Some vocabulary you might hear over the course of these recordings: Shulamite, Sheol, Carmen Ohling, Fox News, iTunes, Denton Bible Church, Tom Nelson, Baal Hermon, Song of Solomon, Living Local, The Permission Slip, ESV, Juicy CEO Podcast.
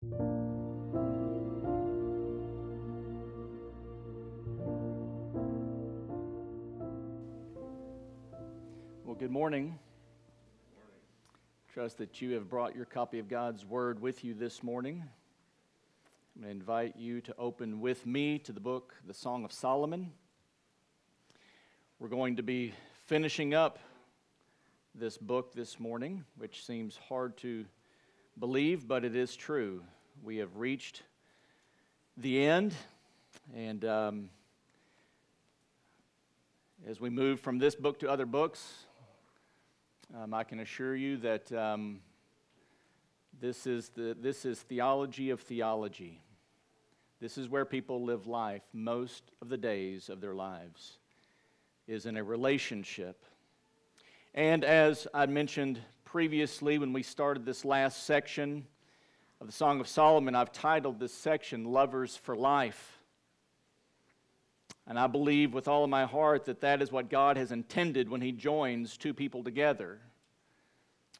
Well, good morning. Trust that you have brought your copy of God's Word with you this morning. I'm going to invite you to open with me to the book, The Song of Solomon. We're going to be finishing up this book this morning, which seems hard to believe, but it is true. We have reached the end, and as we move from this book to other books, I can assure you that this is theology of theology. This is where people live life most of the days of their lives, is in a relationship. And as I mentioned previously, when we started this last section of the Song of Solomon, I've titled this section, Lovers for Life. And I believe with all of my heart that that is what God has intended when He joins two people together,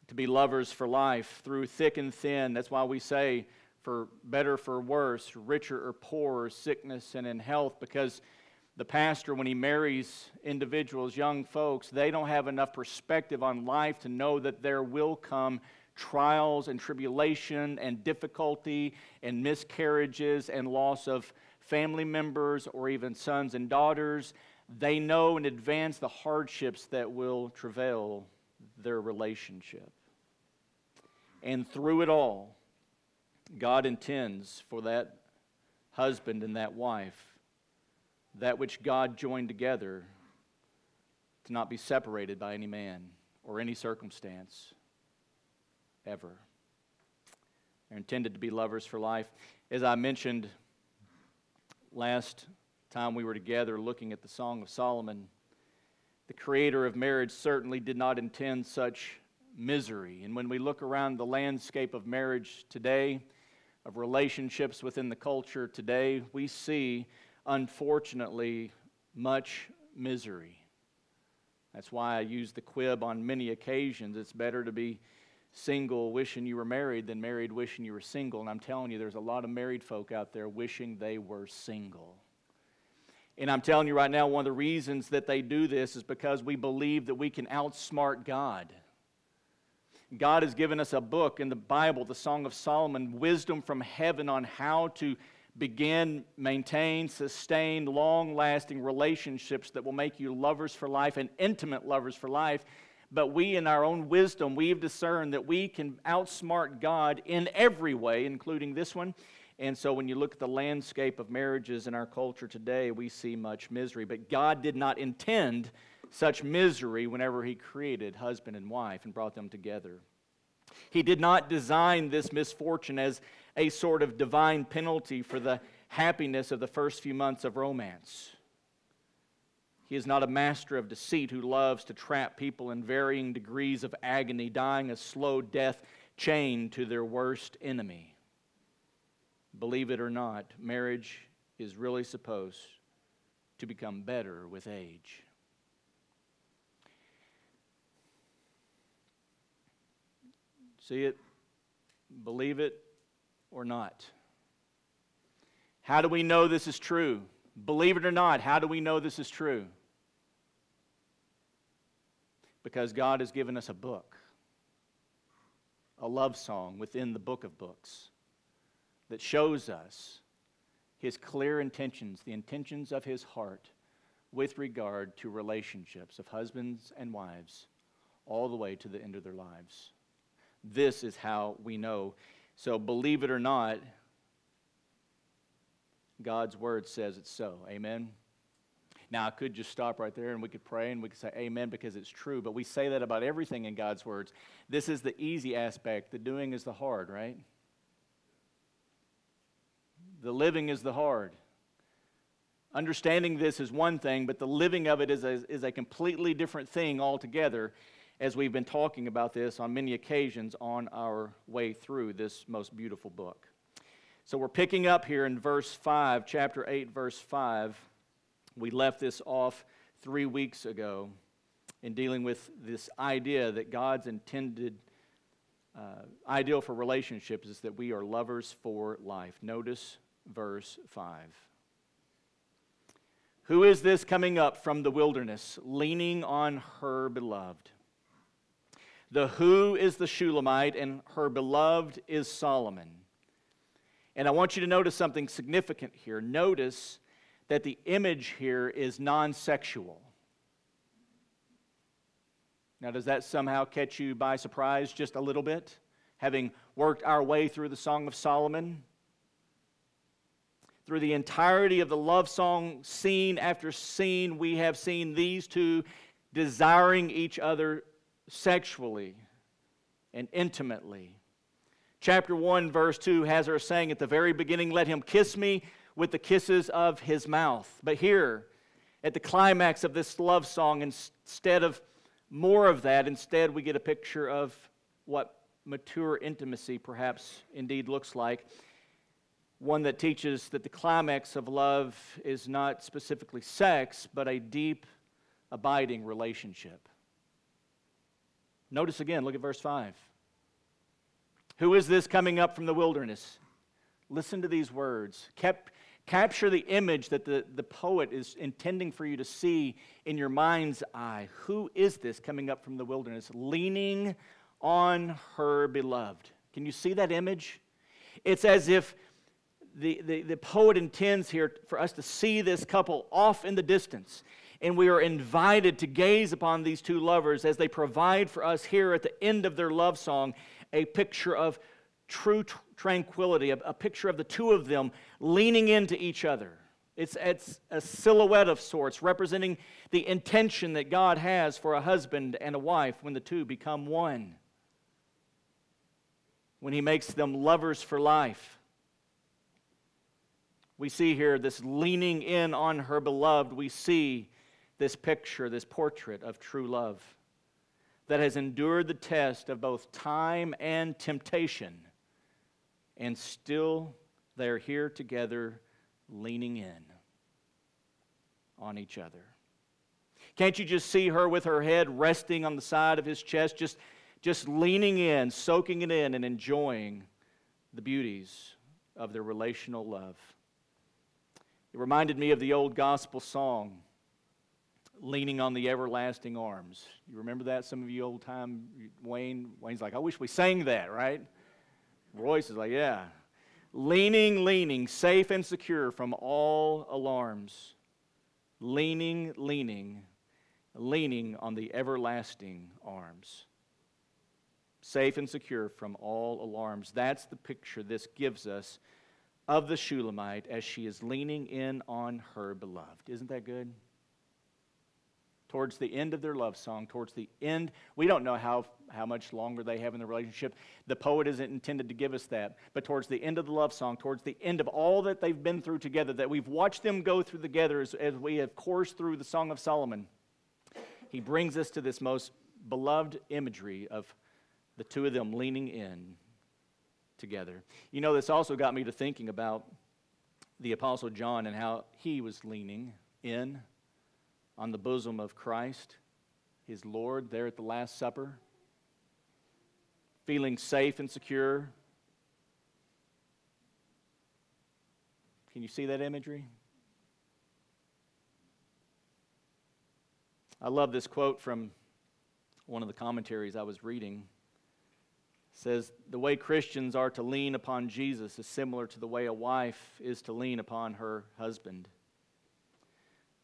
to be lovers for life through thick and thin. That's why we say, for better, for worse, richer or poorer, sickness and in health, because the pastor, when he marries individuals, young folks, they don't have enough perspective on life to know that there will come trials and tribulation and difficulty and miscarriages and loss of family members or even sons and daughters. They know in advance the hardships that will travail their relationship. And through it all, God intends for that husband and that wife, that which God joined together, to not be separated by any man or any circumstance ever. They're intended to be lovers for life. As I mentioned last time we were together looking at the Song of Solomon, the creator of marriage certainly did not intend such misery. And when we look around the landscape of marriage today, of relationships within the culture today, we see, unfortunately, much misery. That's why I use the quib on many occasions. It's better to be single wishing you were married than married wishing you were single. And I'm telling you, there's a lot of married folk out there wishing they were single. And I'm telling you right now, one of the reasons that they do this is because we believe that we can outsmart God. God has given us a book in the Bible, the Song of Solomon, wisdom from heaven on how to begin, maintain, sustain long-lasting relationships that will make you lovers for life and intimate lovers for life. But we, in our own wisdom, we've discerned that we can outsmart God in every way, including this one. And so when you look at the landscape of marriages in our culture today, we see much misery. But God did not intend such misery whenever He created husband and wife and brought them together. He did not design this misfortune as a sort of divine penalty for the happiness of the first few months of romance. He is not a master of deceit who loves to trap people in varying degrees of agony, dying a slow death chained to their worst enemy. Believe it or not, marriage is really supposed to become better with age. See it, believe it, or not. How do we know this is true? Believe it or not, how do we know this is true? Because God has given us a book, a love song within the book of books that shows us His clear intentions, the intentions of His heart with regard to relationships of husbands and wives all the way to the end of their lives. This is how we know. So believe it or not, God's Word says it's so. Amen? Now, I could just stop right there and we could pray and we could say amen because it's true, but we say that about everything in God's words. This is the easy aspect. The doing is the hard, right? The living is the hard. Understanding this is one thing, but the living of it is a completely different thing altogether, as we've been talking about this on many occasions on our way through this most beautiful book. So we're picking up here in verse 5, chapter 8, verse 5. We left this off 3 weeks ago in dealing with this idea that God's intended ideal for relationships is that we are lovers for life. Notice verse 5. Who is this coming up from the wilderness, leaning on her beloved? The who is the Shulamite, and her beloved is Solomon. And I want you to notice something significant here. Notice that the image here is non-sexual. Now, does that somehow catch you by surprise just a little bit, having worked our way through the Song of Solomon? Through the entirety of the love song, scene after scene, we have seen these two desiring each other sexually and intimately. Chapter 1, verse 2 has her saying at the very beginning, "Let him kiss me with the kisses of his mouth." But here, at the climax of this love song, instead of more of that, instead we get a picture of what mature intimacy perhaps indeed looks like. One that teaches that the climax of love is not specifically sex, but a deep, abiding relationship. Notice again, look at verse 5. Who is this coming up from the wilderness? Listen to these words. Capture the image that the poet is intending for you to see in your mind's eye. Who is this coming up from the wilderness, leaning on her beloved? Can you see that image? It's as if the poet intends here for us to see this couple off in the distance, and we are invited to gaze upon these two lovers as they provide for us here at the end of their love song a picture of true tranquility, a picture of the two of them leaning into each other. It's a silhouette of sorts, representing the intention that God has for a husband and a wife when the two become one, when He makes them lovers for life. We see here this leaning in on her beloved. We see this picture, this portrait of true love that has endured the test of both time and temptation, and still they're here together leaning in on each other. Can't you just see her with her head resting on the side of his chest, just leaning in, soaking it in, and enjoying the beauties of their relational love? It reminded me of the old gospel song, "Leaning on the Everlasting Arms." You remember that? Some of you old time, Wayne's like, "I wish we sang that," right? Royce is like, "Yeah." Leaning, leaning, safe and secure from all alarms. Leaning, leaning, leaning on the everlasting arms. Safe and secure from all alarms. That's the picture this gives us of the Shulamite as she is leaning in on her beloved. Isn't that good? Towards the end of their love song, towards the end, we don't know how much longer they have in the relationship. The poet isn't intended to give us that. But towards the end of the love song, towards the end of all that they've been through together, that we've watched them go through together as we have coursed through the Song of Solomon, he brings us to this most beloved imagery of the two of them leaning in together. You know, this also got me to thinking about the Apostle John and how he was leaning in on the bosom of Christ, his Lord, there at the Last Supper, feeling safe and secure. Can you see that imagery? I love this quote from one of the commentaries I was reading. Says, the way Christians are to lean upon Jesus is similar to the way a wife is to lean upon her husband.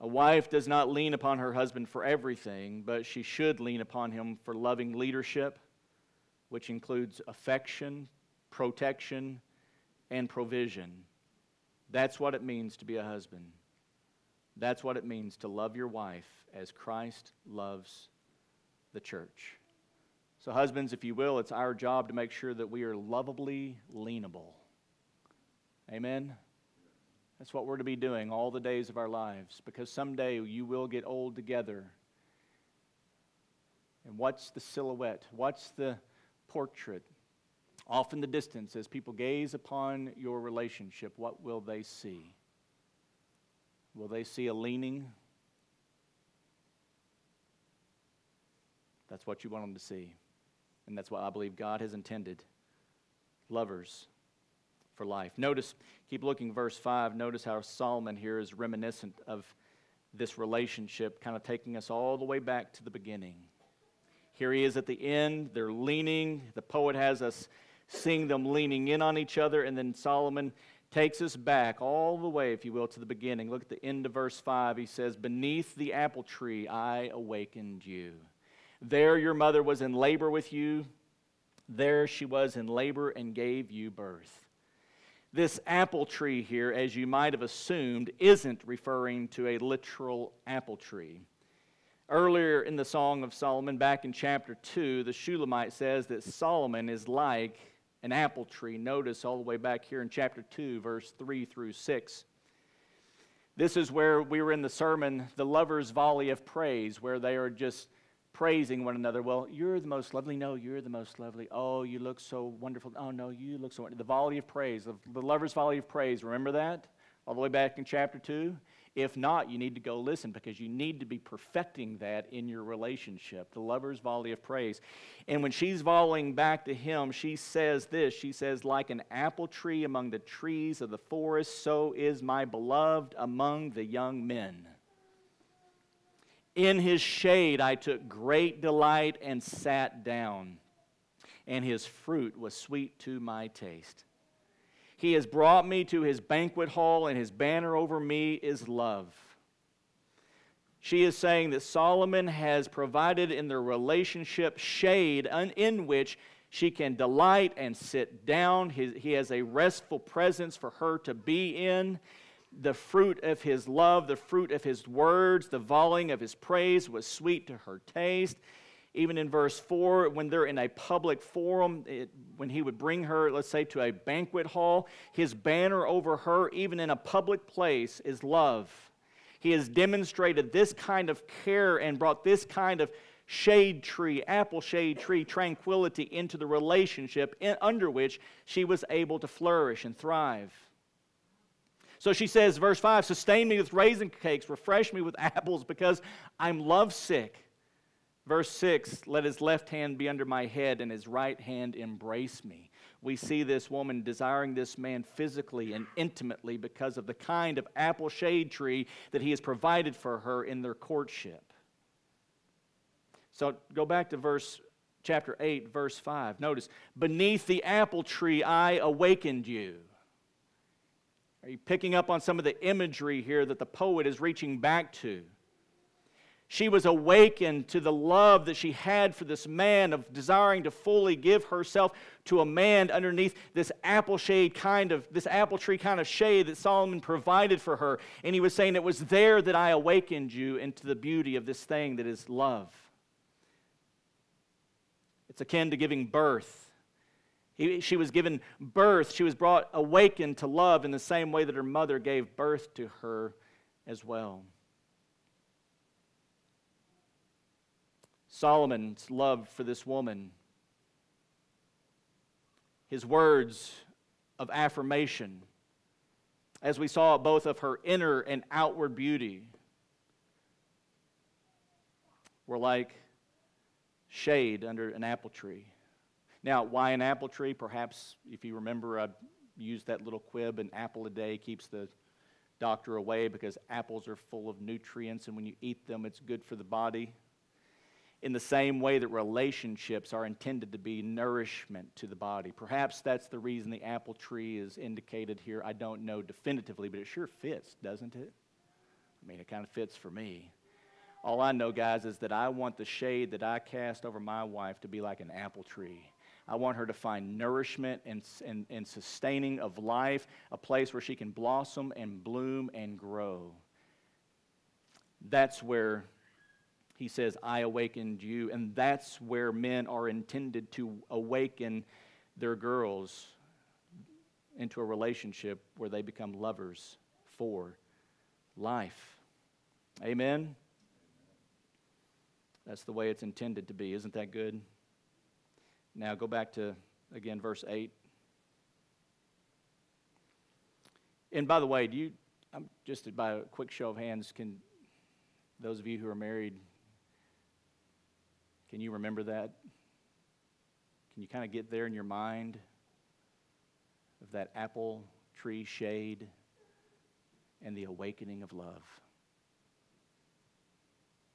A wife does not lean upon her husband for everything, but she should lean upon him for loving leadership, which includes affection, protection, and provision. That's what it means to be a husband. That's what it means to love your wife as Christ loves the church. So husbands, if you will, it's our job to make sure that we are lovably leanable. Amen? That's what we're to be doing all the days of our lives, because someday you will get old together. And what's the silhouette? What's the portrait? Off in the distance, as people gaze upon your relationship, what will they see? Will they see a leaning? That's what you want them to see. And that's what I believe God has intended. Lovers for life. Notice, keep looking, verse 5. Notice how Solomon here is reminiscent of this relationship, kind of taking us all the way back to the beginning. Here he is at the end. They're leaning. The poet has us seeing them leaning in on each other. And then Solomon takes us back all the way, if you will, to the beginning. Look at the end of verse 5. He says, "Beneath the apple tree I awakened you. There your mother was in labor with you. There she was in labor and gave you birth." This apple tree here, as you might have assumed, isn't referring to a literal apple tree. Earlier in the Song of Solomon, back in chapter 2, the Shulamite says that Solomon is like an apple tree. Notice all the way back here in chapter 2, verse 3 through 6. This is where we were in the sermon, the lover's volley of praise, where they are just praising one another. Well, you're the most lovely. No, you're the most lovely. Oh, you look so wonderful. Oh, no, you look so wonderful. The volley of praise, the lover's volley of praise. Remember that? All the way back in chapter 2? If not, you need to go listen, because you need to be perfecting that in your relationship, the lover's volley of praise. And when she's volleying back to him, she says this. She says, "Like an apple tree among the trees of the forest, so is my beloved among the young men. In his shade I took great delight and sat down, and his fruit was sweet to my taste. He has brought me to his banquet hall, and his banner over me is love." She is saying that Solomon has provided in their relationship shade in which she can delight and sit down. He has a restful presence for her to be in. The fruit of his love, the fruit of his words, the volleying of his praise was sweet to her taste. Even in verse 4, when they're in a public forum, when he would bring her, let's say, to a banquet hall, his banner over her, even in a public place, is love. He has demonstrated this kind of care and brought this kind of shade tree, apple shade tree, tranquility into the relationship under which she was able to flourish and thrive. So she says, verse 5, "Sustain me with raisin cakes, refresh me with apples, because I'm lovesick." Verse 6, "Let his left hand be under my head and his right hand embrace me." We see this woman desiring this man physically and intimately because of the kind of apple shade tree that he has provided for her in their courtship. So go back to chapter 8, verse 5. Notice, "Beneath the apple tree I awakened you." Are you picking up on some of the imagery here that the poet is reaching back to? She was awakened to the love that she had for this man, of desiring to fully give herself to a man underneath this apple tree kind of shade that Solomon provided for her. And he was saying, "It was there that I awakened you into the beauty of this thing that is love." It's akin to giving birth. She was given birth. She was awakened to love in the same way that her mother gave birth to her as well. Solomon's love for this woman, his words of affirmation, as we saw both of her inner and outward beauty, were like shade under an apple tree. Now, why an apple tree? Perhaps, if you remember, I used that little quib, an apple a day keeps the doctor away, because apples are full of nutrients, and when you eat them, it's good for the body. In the same way that relationships are intended to be nourishment to the body. Perhaps that's the reason the apple tree is indicated here. I don't know definitively, but it sure fits, doesn't it? I mean, it kind of fits for me. All I know, guys, is that I want the shade that I cast over my wife to be like an apple tree. I want her to find nourishment and sustaining of life, a place where she can blossom and bloom and grow. That's where he says, "I awakened you," and that's where men are intended to awaken their girls into a relationship where they become lovers for life. Amen? That's the way it's intended to be. Isn't that good? Now go back to, again, verse 8. And by the way, I'm just by a quick show of hands, can those of you who are married, can you remember that? Can you kind of get there in your mind of that apple tree shade and the awakening of love?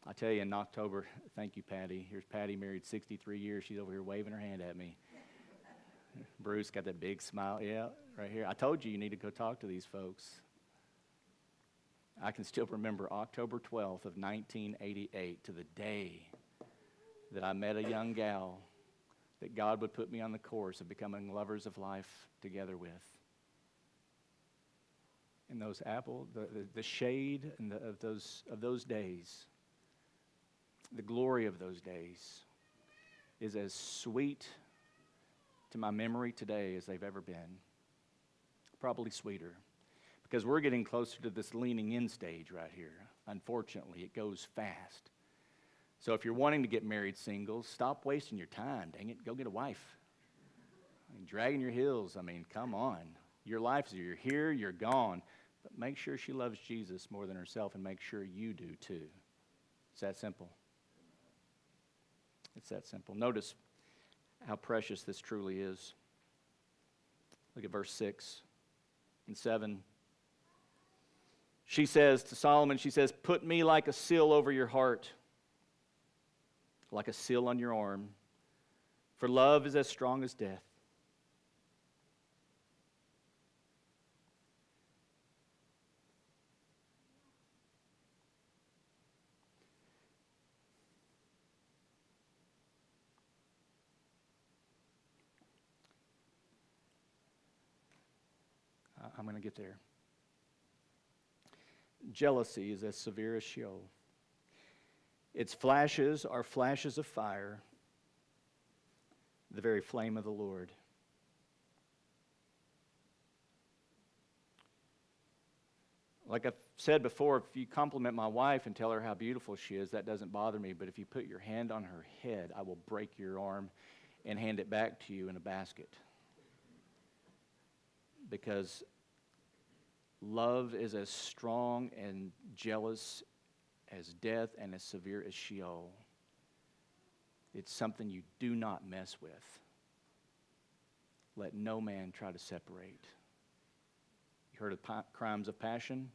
I tell you, in October, thank you, Patty. Here's Patty, married 63 years. She's over here waving her hand at me. Bruce got that big smile. Yeah, right here. I told you, you need to go talk to these folks. I can still remember October 12th of 1988 to the day that I met a young gal that God would put me on the course of becoming lovers of life together with. And those apple, the shade and of those days, the glory of those days is as sweet to my memory today as they've ever been. Probably sweeter, because we're getting closer to this leaning in stage right here. Unfortunately, it goes fast. So if you're wanting to get married, singles, stop wasting your time. Dang it, go get a wife. I mean, dragging your heels, I mean, come on. Your life is, you're here, you're gone. But make sure she loves Jesus more than herself, and make sure you do too. It's that simple. It's that simple. Notice how precious this truly is. Look at verse 6 and 7. She says to Solomon, she says, "Put me like a seal over your heart, like a seal on your arm, for love is as strong as death." I'm going to get there. Jealousy is as severe as Sheol. Its flashes are flashes of fire, the very flame of the Lord. Like I've said before, if you compliment my wife and tell her how beautiful she is, that doesn't bother me. But if you put your hand on her head, I will break your arm and hand it back to you in a basket. Because love is as strong and jealous as death and as severe as Sheol. It's something you do not mess with. Let no man try to separate. You heard of crimes of passion?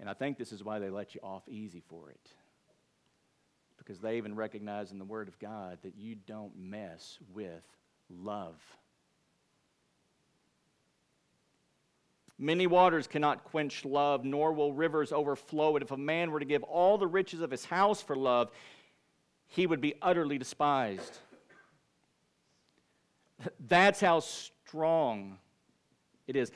And I think this is why they let you off easy for it. Because they even recognize in the Word of God that you don't mess with love. Many waters cannot quench love, nor will rivers overflow it. If a man were to give all the riches of his house for love, he would be utterly despised. That's how strong it is.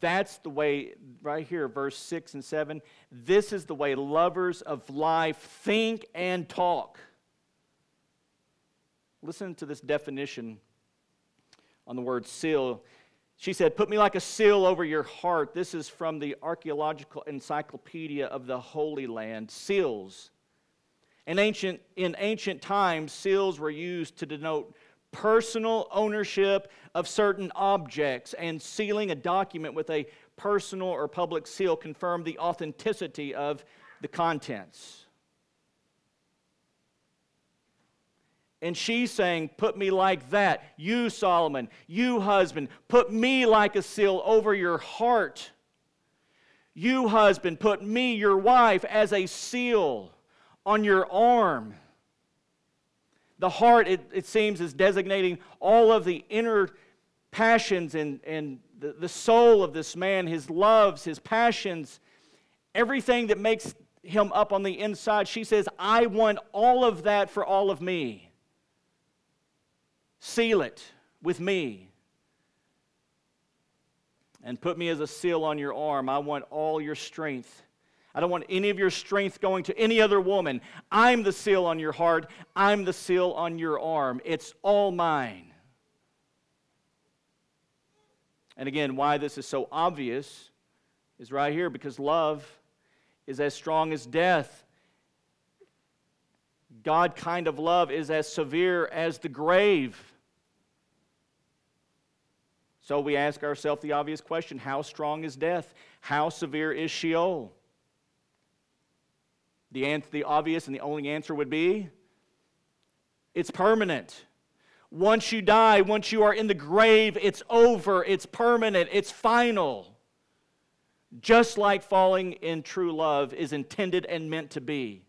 That's the way, right here, verse 6 and 7, this is the way lovers of life think and talk. Listen to this definition on the word seal. She said, "Put me like a seal over your heart." This is from the Archaeological Encyclopedia of the Holy Land. Seals. In ancient times, seals were used to denote personal ownership of certain objects, and sealing a document with a personal or public seal confirmed the authenticity of the contents. And she's saying, put me like that. You, Solomon, you, husband, put me like a seal over your heart. You, husband, put me, your wife, as a seal on your arm. The heart, it seems, is designating all of the inner passions and the soul of this man, his loves, his passions, everything that makes him up on the inside. She says, I want all of that for all of me. Seal it with me and put me as a seal on your arm. I want all your strength. I don't want any of your strength going to any other woman. I'm the seal on your heart. I'm the seal on your arm. It's all mine. And again, why this is so obvious is right here, because love is as strong as death. God kind of love is as severe as the grave. So we ask ourselves the obvious question, how strong is death? How severe is Sheol? The obvious and the only answer would be It's permanent. Once you die, once you are in the grave, it's over. It's permanent. It's final. Just like falling in true love is intended and meant to be.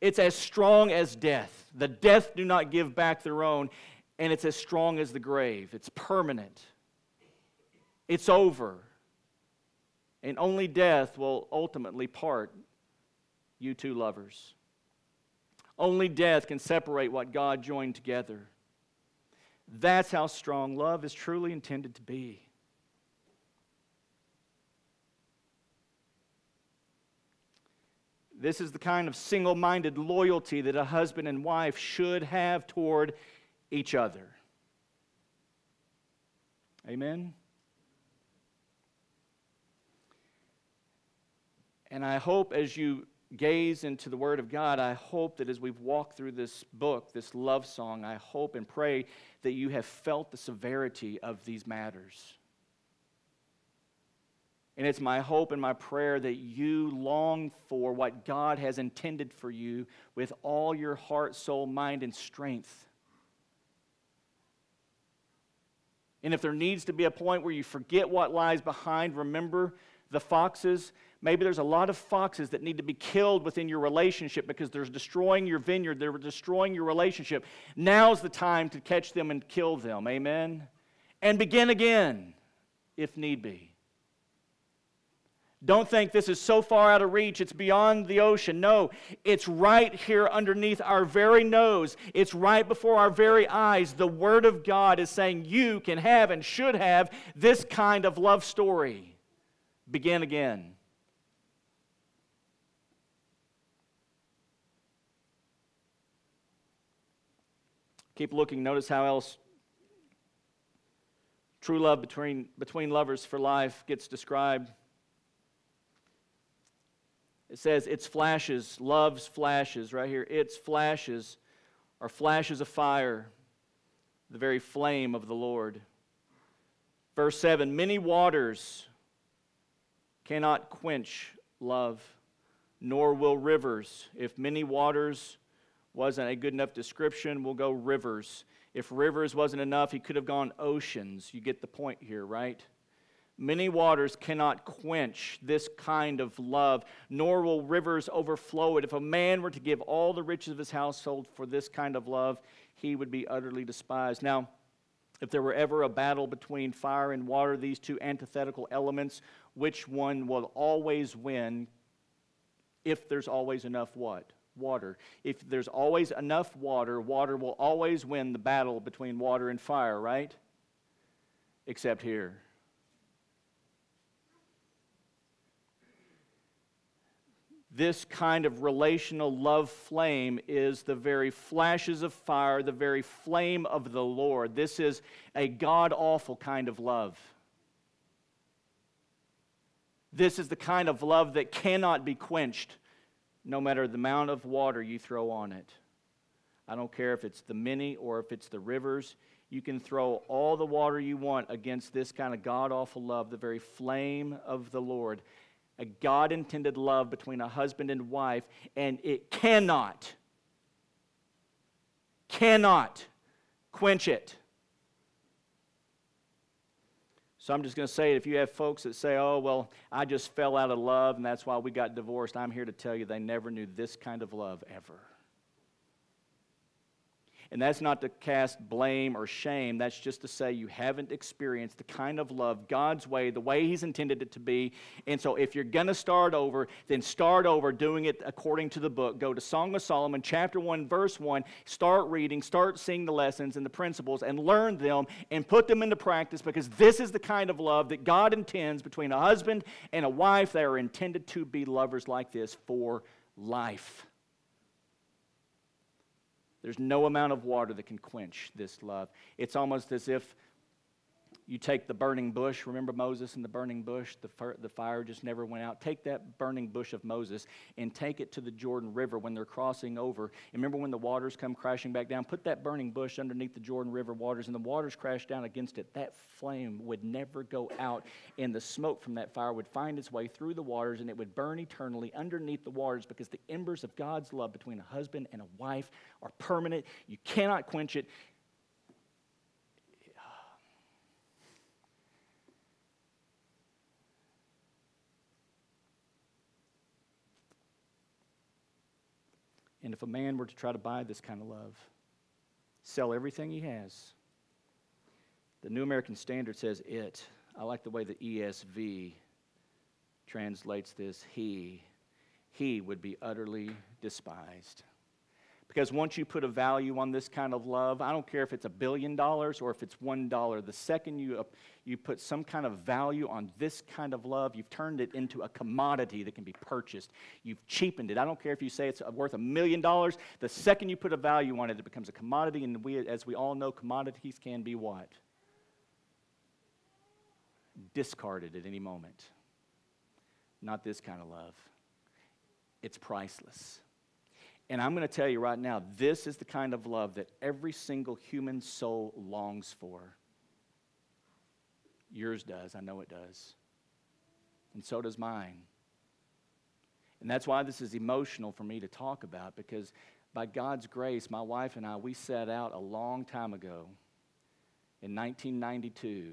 It's as strong as death. The death do not give back their own, and it's as strong as the grave. It's permanent. It's over. And only death will ultimately part you two lovers. Only death can separate what God joined together. That's how strong love is truly intended to be. This is the kind of single-minded loyalty that a husband and wife should have toward each other. Amen? And I hope as you gaze into the Word of God, I hope that as we've walked through this book, this love song, I hope and pray that you have felt the severity of these matters. And it's my hope and my prayer that you long for what God has intended for you with all your heart, soul, mind, and strength. And if there needs to be a point where you forget what lies behind, remember the foxes. Maybe there's a lot of foxes that need to be killed within your relationship because they're destroying your vineyard, they're destroying your relationship. Now's the time to catch them and kill them, amen? And begin again, if need be. Don't think this is so far out of reach, it's beyond the ocean. No, it's right here underneath our very nose. It's right before our very eyes. The Word of God is saying you can have and should have this kind of love story. Begin again. Keep looking. Notice how else true love between lovers for life gets described. It says its flashes, love's flashes, right here. Its flashes are flashes of fire, the very flame of the Lord. Verse 7, many waters cannot quench love, nor will rivers. If many waters wasn't a good enough description, we'll go rivers. If rivers wasn't enough, he could have gone oceans. You get the point here, right? Many waters cannot quench this kind of love, nor will rivers overflow it. If a man were to give all the riches of his household for this kind of love, he would be utterly despised. Now, if there were ever a battle between fire and water, these two antithetical elements, which one will always win if there's always enough what? Water. If there's always enough water, water will always win the battle between water and fire, right? Except here. This kind of relational love flame is the very flashes of fire, the very flame of the Lord. This is a God-awful kind of love. This is the kind of love that cannot be quenched. No matter the amount of water you throw on it. I don't care if it's the many or if it's the rivers. You can throw all the water you want against this kind of God-awful love, the very flame of the Lord. A God-intended love between a husband and wife, and it cannot quench it. So I'm just going to say, if you have folks that say, oh, well, I just fell out of love and that's why we got divorced, I'm here to tell you they never knew this kind of love ever. And that's not to cast blame or shame. That's just to say you haven't experienced the kind of love God's way, the way He's intended it to be. And so if you're going to start over, then start over doing it according to the book. Go to Song of Solomon, chapter 1, verse 1. Start reading, start seeing the lessons and the principles and learn them and put them into practice because this is the kind of love that God intends between a husband and a wife. They are intended to be lovers like this for life. There's no amount of water that can quench this love. It's almost as if You take the burning bush. Remember Moses and the burning bush? The fire just never went out. Take that burning bush of Moses and take it to the Jordan River when they're crossing over. And remember when the waters come crashing back down? Put that burning bush underneath the Jordan River waters, and the waters crash down against it. That flame would never go out, and the smoke from that fire would find its way through the waters, and it would burn eternally underneath the waters, because the embers of God's love between a husband and a wife are permanent. You cannot quench it. And if a man were to try to buy this kind of love, sell everything he has. The New American Standard says it. I like the way the ESV translates this. He would be utterly despised. Because once you put a value on this kind of love, I don't care if it's $1 billion or if it's $1, the second you put some kind of value on this kind of love, you've turned it into a commodity that can be purchased. You've cheapened it. I don't care if you say it's worth $1 million. The second you put a value on it, it becomes a commodity. And we, as we all know, commodities can be what? Discarded at any moment. Not this kind of love. It's priceless. And I'm going to tell you right now, this is the kind of love that every single human soul longs for. Yours does. I know it does. And so does mine. And that's why this is emotional for me to talk about, because by God's grace, my wife and I, we set out a long time ago in 1992.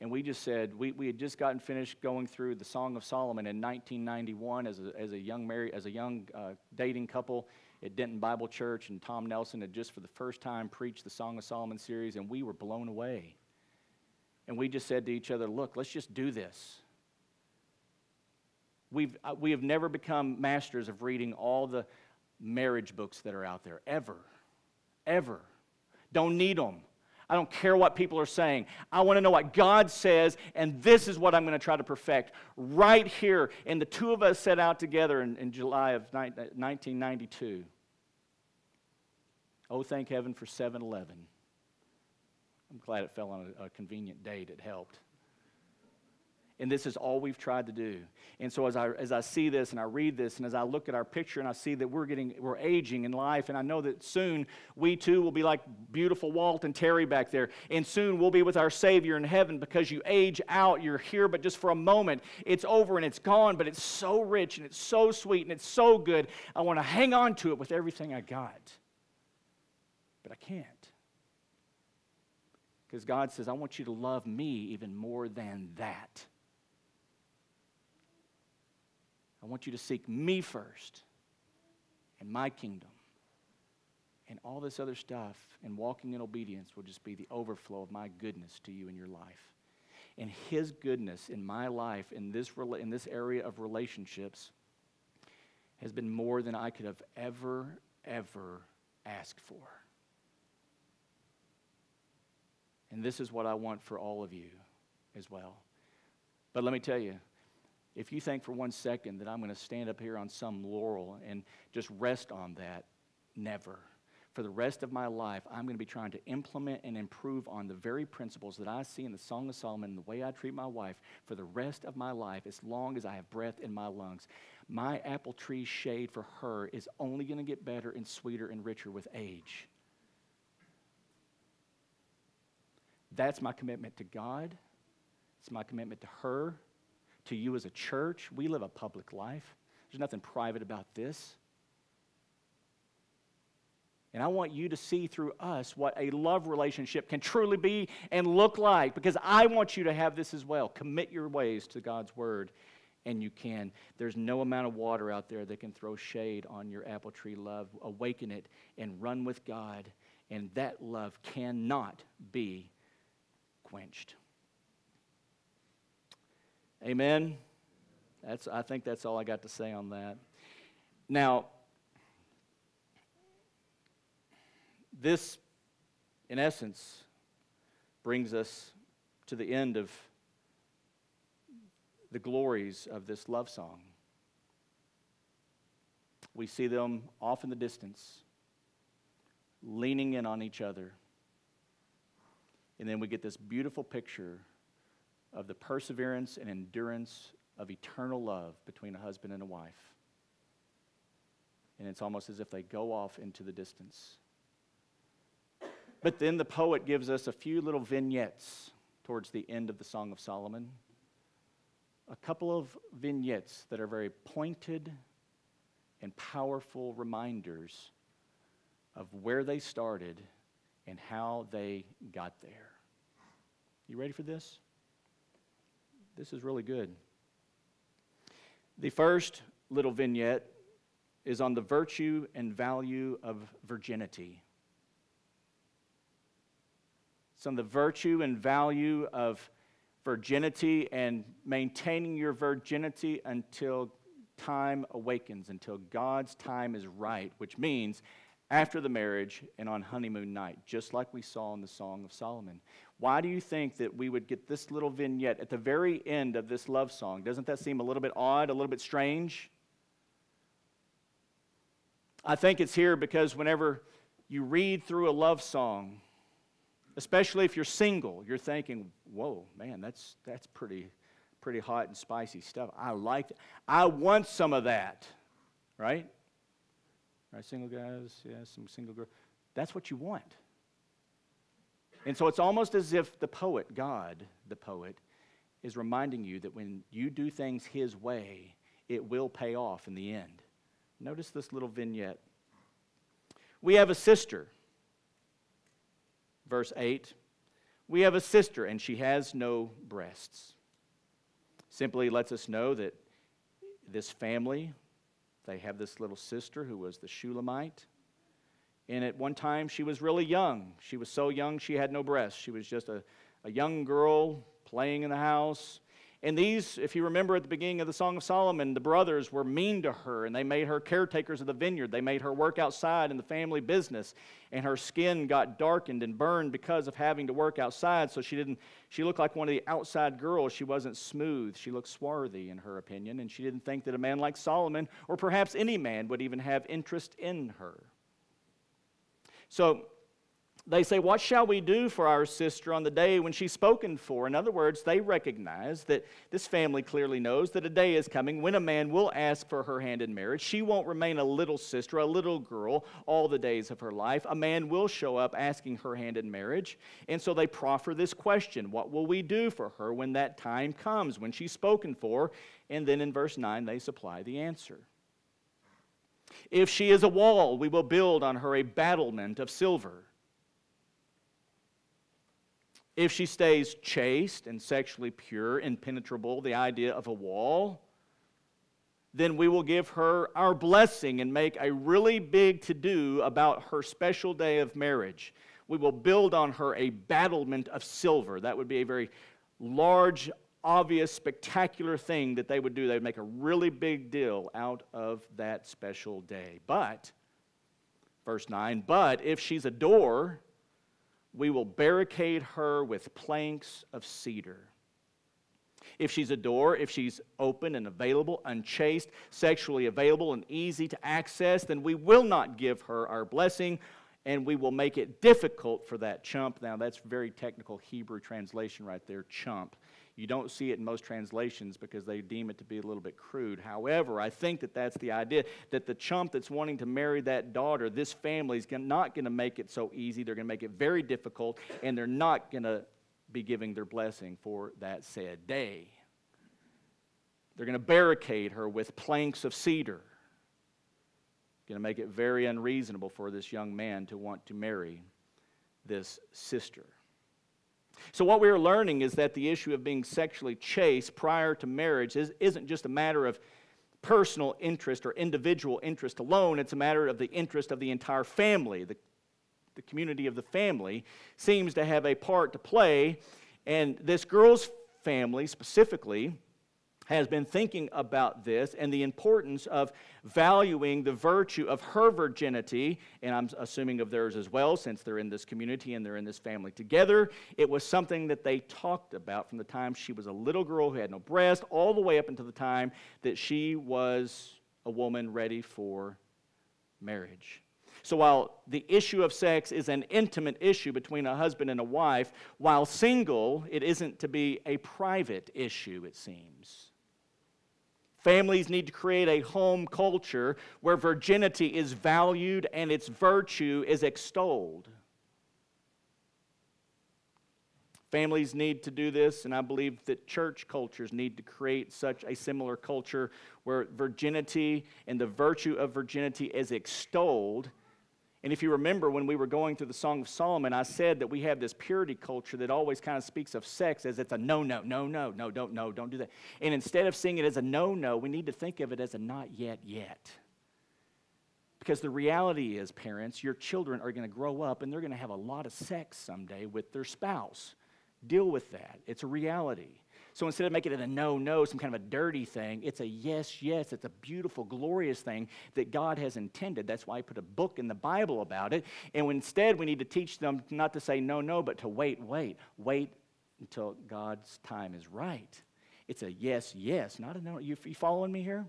And we just said, we had just gotten finished going through the Song of Solomon in 1991 as a young dating couple at Denton Bible Church. And Tom Nelson had just for the first time preached the Song of Solomon series, and we were blown away. And we just said to each other, look, let's just do this. We have never become masters of reading all the marriage books that are out there, ever, ever. Don't need them. I don't care what people are saying. I want to know what God says, and this is what I'm going to try to perfect right here. And the two of us set out together in July of 1992. Oh, thank heaven for 7-11. I'm glad it fell on a convenient date. It helped. And this is all we've tried to do. And so as I see this and I read this and as I look at our picture and I see that we're aging in life, and I know that soon we too will be like beautiful Walt and Terry back there. And soon we'll be with our Savior in heaven, because you age out, you're here, but just for a moment. It's over and it's gone, but it's so rich and it's so sweet and it's so good. I want to hang on to it with everything I got. But I can't. Because God says, I want you to love me even more than that. I want you to seek me first and my kingdom. And all this other stuff and walking in obedience will just be the overflow of my goodness to you in your life. And his goodness in my life, in this area of relationships, has been more than I could have ever, ever asked for. And this is what I want for all of you as well. But let me tell you, if you think for one second that I'm going to stand up here on some laurel and just rest on that, never. For the rest of my life, I'm going to be trying to implement and improve on the very principles that I see in the Song of Solomon and the way I treat my wife for the rest of my life, as long as I have breath in my lungs. My apple tree shade for her is only going to get better and sweeter and richer with age. That's my commitment to God. It's my commitment to her. To you as a church, we live a public life. There's nothing private about this. And I want you to see through us what a love relationship can truly be and look like, because I want you to have this as well. Commit your ways to God's word, and you can. There's no amount of water out there that can throw shade on your apple tree love. Awaken it and run with God, and that love cannot be quenched. Amen. I think that's all I got to say on that. Now, this, in essence, brings us to the end of the glories of this love song. We see them off in the distance, leaning in on each other, And then we get this beautiful picture of the perseverance and endurance of eternal love between a husband and a wife. And it's almost as if they go off into the distance. But then the poet gives us a few little vignettes towards the end of the Song of Solomon. A couple of vignettes that are very pointed and powerful reminders of where they started and how they got there. You ready for this? This is really good. The first little vignette is on the virtue and value of virginity. It's on the virtue and value of virginity and maintaining your virginity until time awakens, until God's time is right, which means after the marriage and on honeymoon night, just like we saw in the Song of Solomon. Why do you think that we would get this little vignette at the very end of this love song? Doesn't that seem a little bit odd, a little bit strange? I think it's here because whenever you read through a love song, especially if you're single, you're thinking, whoa, man, that's pretty hot and spicy stuff. I like it. I want some of that, right? Right, single guys, yeah, some single girls. That's what you want. And so it's almost as if the poet, God, the poet, is reminding you that when you do things His way, it will pay off in the end. Notice this little vignette. We have a sister. Verse 8, we have a sister and she has no breasts. Simply lets us know that this family, they have this little sister who was the Shulamite. And at one time she was really young. She was so young she had no breasts. She was just a young girl playing in the house. And these, if you remember at the beginning of the Song of Solomon, the brothers were mean to her, and they made her caretakers of the vineyard. They made her work outside in the family business, and her skin got darkened and burned because of having to work outside, so she looked like one of the outside girls. She wasn't smooth. She looked swarthy, in her opinion, and she didn't think that a man like Solomon, or perhaps any man, would even have interest in her. So they say, what shall we do for our sister on the day when she's spoken for? In other words, they recognize that this family clearly knows that a day is coming when a man will ask for her hand in marriage. She won't remain a little sister, a little girl, all the days of her life. A man will show up asking her hand in marriage. And so they proffer this question, what will we do for her when that time comes, when she's spoken for? And then in verse 9, they supply the answer. If she is a wall, we will build on her a battlement of silver. If she stays chaste and sexually pure, impenetrable, the idea of a wall, then we will give her our blessing and make a really big to-do about her special day of marriage. We will build on her a battlement of silver. That would be a very large, obvious, spectacular thing that they would do. They would make a really big deal out of that special day. But, verse 9, but if she's a door, we will barricade her with planks of cedar. If she's a door, if she's open and available, unchaste, sexually available and easy to access, then we will not give her our blessing, and we will make it difficult for that chump. Now, that's very technical Hebrew translation right there, chump. You don't see it in most translations because they deem it to be a little bit crude. However, I think that that's the idea, that the chump that's wanting to marry that daughter, this family is not going to make it so easy. They're going to make it very difficult, and they're not going to be giving their blessing for that said day. They're going to barricade her with planks of cedar. Going to make it very unreasonable for this young man to want to marry this sister. So what we're learning is that the issue of being sexually chaste prior to marriage isn't just a matter of personal interest or individual interest alone. It's a matter of the interest of the entire family. The community of the family seems to have a part to play. And this girl's family specifically has been thinking about this and the importance of valuing the virtue of her virginity, and I'm assuming of theirs as well, since they're in this community and they're in this family together. It was something that they talked about from the time she was a little girl who had no breast all the way up until the time that she was a woman ready for marriage. So while the issue of sex is an intimate issue between a husband and a wife, while single, it isn't to be a private issue, it seems. Families need to create a home culture where virginity is valued and its virtue is extolled. Families need to do this, and I believe that church cultures need to create such a similar culture where virginity and the virtue of virginity is extolled. And if you remember when we were going through the Song of Solomon, I said that we have this purity culture that always kind of speaks of sex as it's a no, don't do that. And instead of seeing it as a no, we need to think of it as a not yet, yet. Because the reality is, parents, your children are going to grow up and they're going to have a lot of sex someday with their spouse. Deal with that. It's a reality. So instead of making it a no, some kind of a dirty thing, it's a yes. It's a beautiful, glorious thing that God has intended. That's why he put a book in the Bible about it. And instead, we need to teach them not to say no, but to wait. Wait until God's time is right. It's a yes, not a no. You following me here?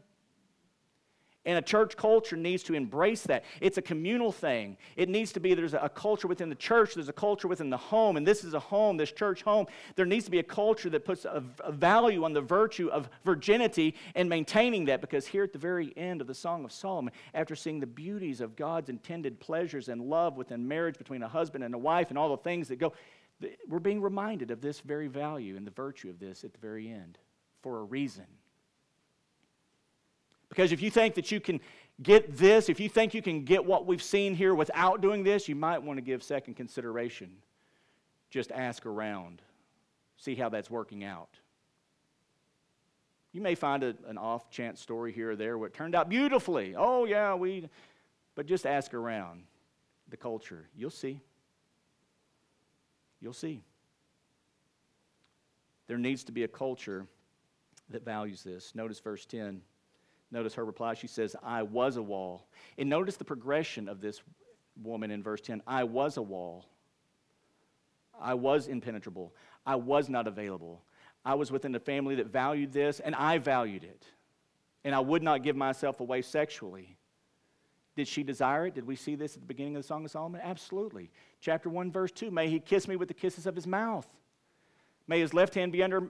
And a church culture needs to embrace that. It's a communal thing. It needs to be there's a culture within the church, there's a culture within the home, and this is a home, this church home. There needs to be a culture that puts a value on the virtue of virginity and maintaining that, because here at the very end of the Song of Solomon, after seeing the beauties of God's intended pleasures and love within marriage between a husband and a wife and all the things that go, we're being reminded of this very value and the virtue of this at the very end for a reason. Because if you think that you can get this, if you think you can get what we've seen here without doing this, you might want to give second consideration. Just ask around. See how that's working out. You may find an off-chance story here or there where it turned out beautifully. Oh, yeah, but just ask around the culture. You'll see. You'll see. There needs to be a culture that values this. Notice verse 10. Notice her reply. She says, I was a wall. And notice the progression of this woman in verse 10. I was a wall. I was impenetrable. I was not available. I was within a family that valued this, and I valued it. And I would not give myself away sexually. Did she desire it? Did we see this at the beginning of the Song of Solomon? Absolutely. Chapter 1, verse 2, may he kiss me with the kisses of his mouth. May his left hand be under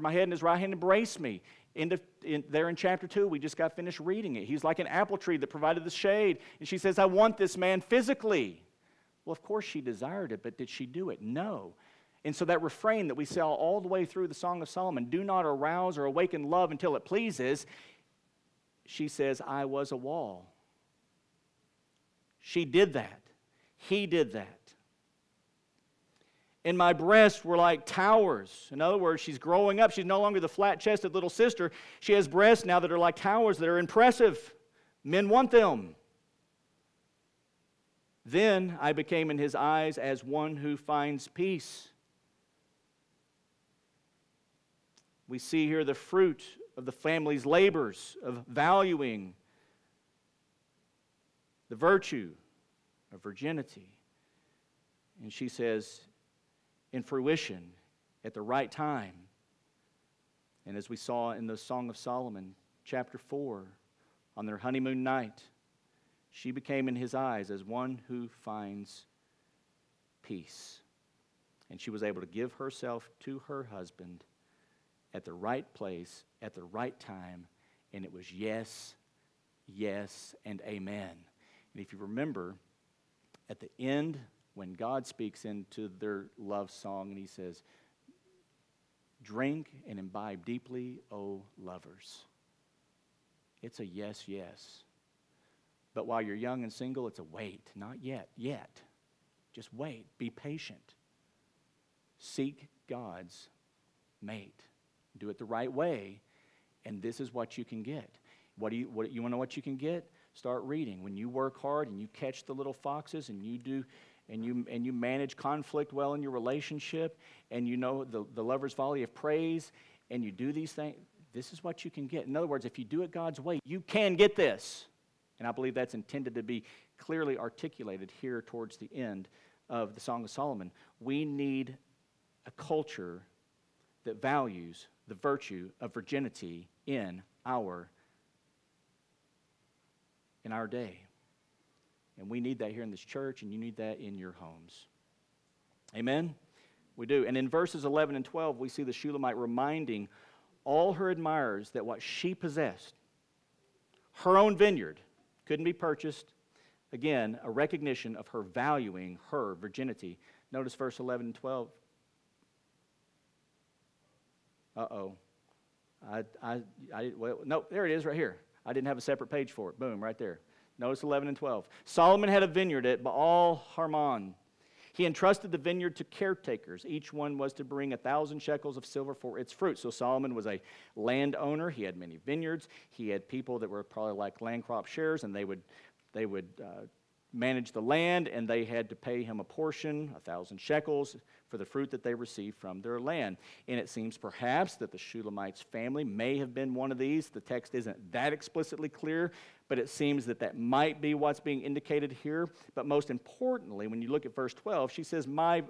my head and his right hand embrace me. There in chapter 2, we just got finished reading it. He's like an apple tree that provided the shade. And she says, I want this man physically. Well, of course she desired it, but did she do it? No. And so that refrain that we saw all the way through the Song of Solomon, do not arouse or awaken love until it pleases, she says, I was a wall. She did that. He did that. And my breasts were like towers. In other words, she's growing up. She's no longer the flat-chested little sister. She has breasts now that are like towers that are impressive. Men want them. Then I became in his eyes as one who finds peace. We see here the fruit of the family's labors of valuing the virtue of virginity. And she says, in fruition, at the right time. And as we saw in the Song of Solomon, chapter 4, on their honeymoon night, she became in his eyes as one who finds peace. And she was able to give herself to her husband at the right place, at the right time, and it was yes, and amen. And if you remember, at the end, when God speaks into their love song and he says, drink and imbibe deeply, O lovers. It's a yes. But while you're young and single, it's a wait. Not yet. Just wait. Be patient. Seek God's mate. Do it the right way, and this is what you can get. What you want to know what you can get? Start reading. When you work hard and you catch the little foxes and you do... And you manage conflict well in your relationship, and you know the lover's volley of praise, and you do these things, this is what you can get. In other words, if you do it God's way, you can get this. And I believe that's intended to be clearly articulated here towards the end of the Song of Solomon. We need a culture that values the virtue of virginity in our day. And we need that here in this church, and you need that in your homes. Amen? We do. And in verses 11 and 12, we see the Shulamite reminding all her admirers that what she possessed, her own vineyard, couldn't be purchased. Again, a recognition of her valuing her virginity. Notice verse 11 and 12. Uh-oh. No, there it is right here. I didn't have a separate page for it. Boom, right there. Notice 11 and 12. Solomon had a vineyard at Baal Hermon. He entrusted the vineyard to caretakers. Each one was to bring 1,000 shekels of silver for its fruit. So Solomon was a landowner. He had many vineyards. He had people that were probably like land crop sharers, and they would manage the land, and they had to pay him a portion, 1,000 shekels, for the fruit that they received from their land. And it seems perhaps that the Shulamite's family may have been one of these. The text isn't that explicitly clear, but it seems that that might be what's being indicated here. But most importantly, when you look at verse 12, she says, my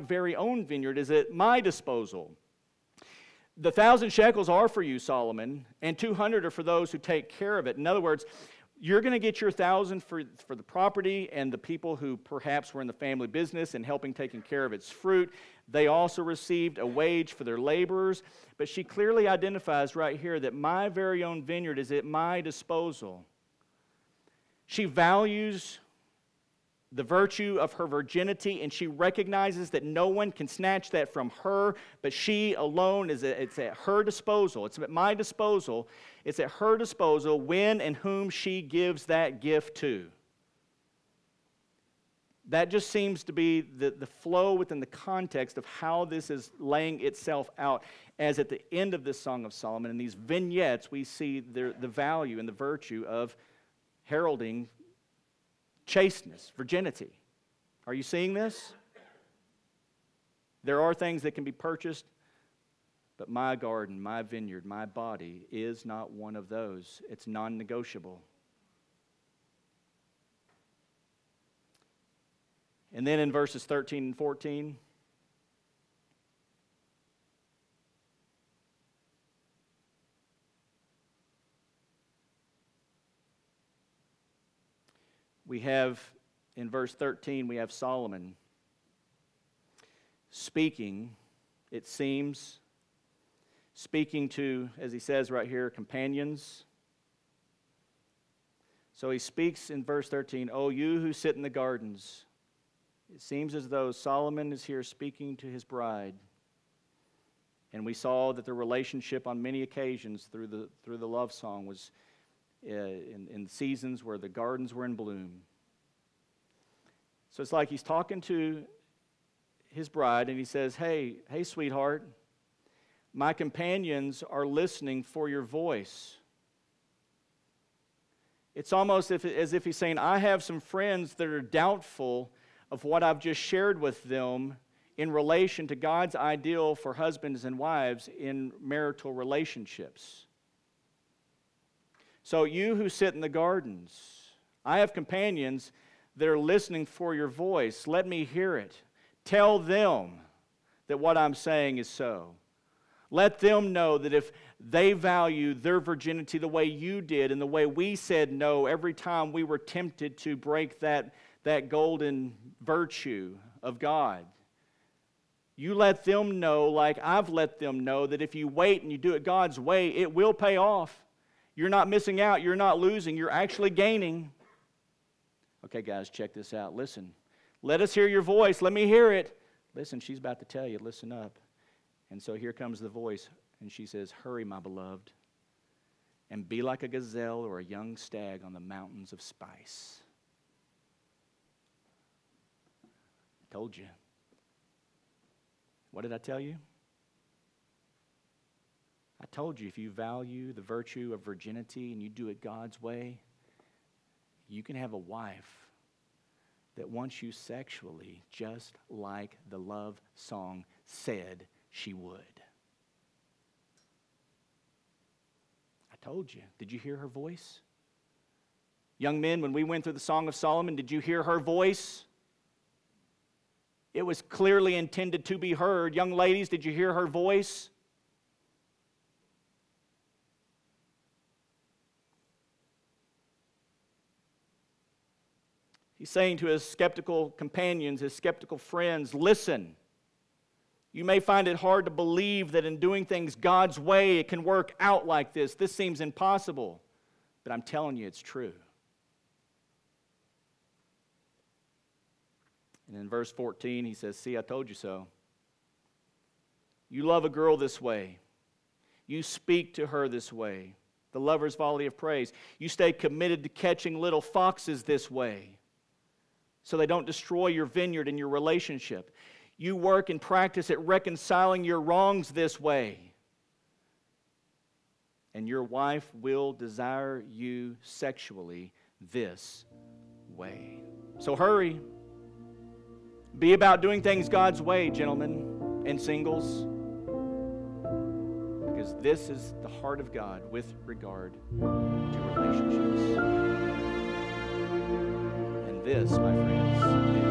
very own vineyard is at my disposal. The 1,000 shekels are for you, Solomon, and 200 are for those who take care of it. In other words, you're going to get your 1,000 for the property, and the people who perhaps were in the family business and helping taking care of its fruit, they also received a wage for their laborers. But she clearly identifies right here that my very own vineyard is at my disposal. She values the virtue of her virginity, and she recognizes that no one can snatch that from her, but she alone it's at her disposal. It's at my disposal. It's at her disposal when and whom she gives that gift to. That just seems to be the flow within the context of how this is laying itself out, as at the end of this Song of Solomon. In these vignettes, we see the value and the virtue of heralding chasteness, virginity. Are you seeing this? There are things that can be purchased, but my garden, my vineyard, my body is not one of those. It's non-negotiable. And then in verses 13 and 14, we have, in verse 13, we have Solomon speaking, it seems, speaking to, as he says right here, companions. So he speaks in verse 13, "O you who sit in the gardens." It seems as though Solomon is here speaking to his bride. And we saw that the relationship on many occasions through the love song was in seasons where the gardens were in bloom. So it's like he's talking to his bride, and he says, hey, sweetheart, my companions are listening for your voice. It's almost as if he's saying, I have some friends that are doubtful of what I've just shared with them in relation to God's ideal for husbands and wives in marital relationships. So you who sit in the gardens, I have companions that are listening for your voice. Let me hear it. Tell them that what I'm saying is so. Let them know that if they value their virginity the way you did and the way we said no every time we were tempted to break that golden virtue of God, you let them know, like I've let them know, that if you wait and you do it God's way, it will pay off. You're not missing out. You're not losing. You're actually gaining. Okay, guys, check this out. Listen. Let us hear your voice. Let me hear it. Listen, she's about to tell you. Listen up. And so here comes the voice, and she says, hurry, my beloved, and be like a gazelle or a young stag on the mountains of spice. I told you. What did I tell you? I told you, if you value the virtue of virginity and you do it God's way, you can have a wife that wants you sexually just like the love song said she would. I told you. Did you hear her voice? Young men, when we went through the Song of Solomon, did you hear her voice? It was clearly intended to be heard. Young ladies, did you hear her voice? He's saying to his skeptical companions, his skeptical friends, listen, you may find it hard to believe that in doing things God's way, it can work out like this. This seems impossible, but I'm telling you it's true. And in verse 14, he says, see, I told you so. You love a girl this way. You speak to her this way. The lover's volley of praise. You stay committed to catching little foxes this way so they don't destroy your vineyard and your relationship. You work and practice at reconciling your wrongs this way. And your wife will desire you sexually this way. So hurry. Be about doing things God's way, gentlemen and singles, because this is the heart of God with regard to relationships. And this, my friends,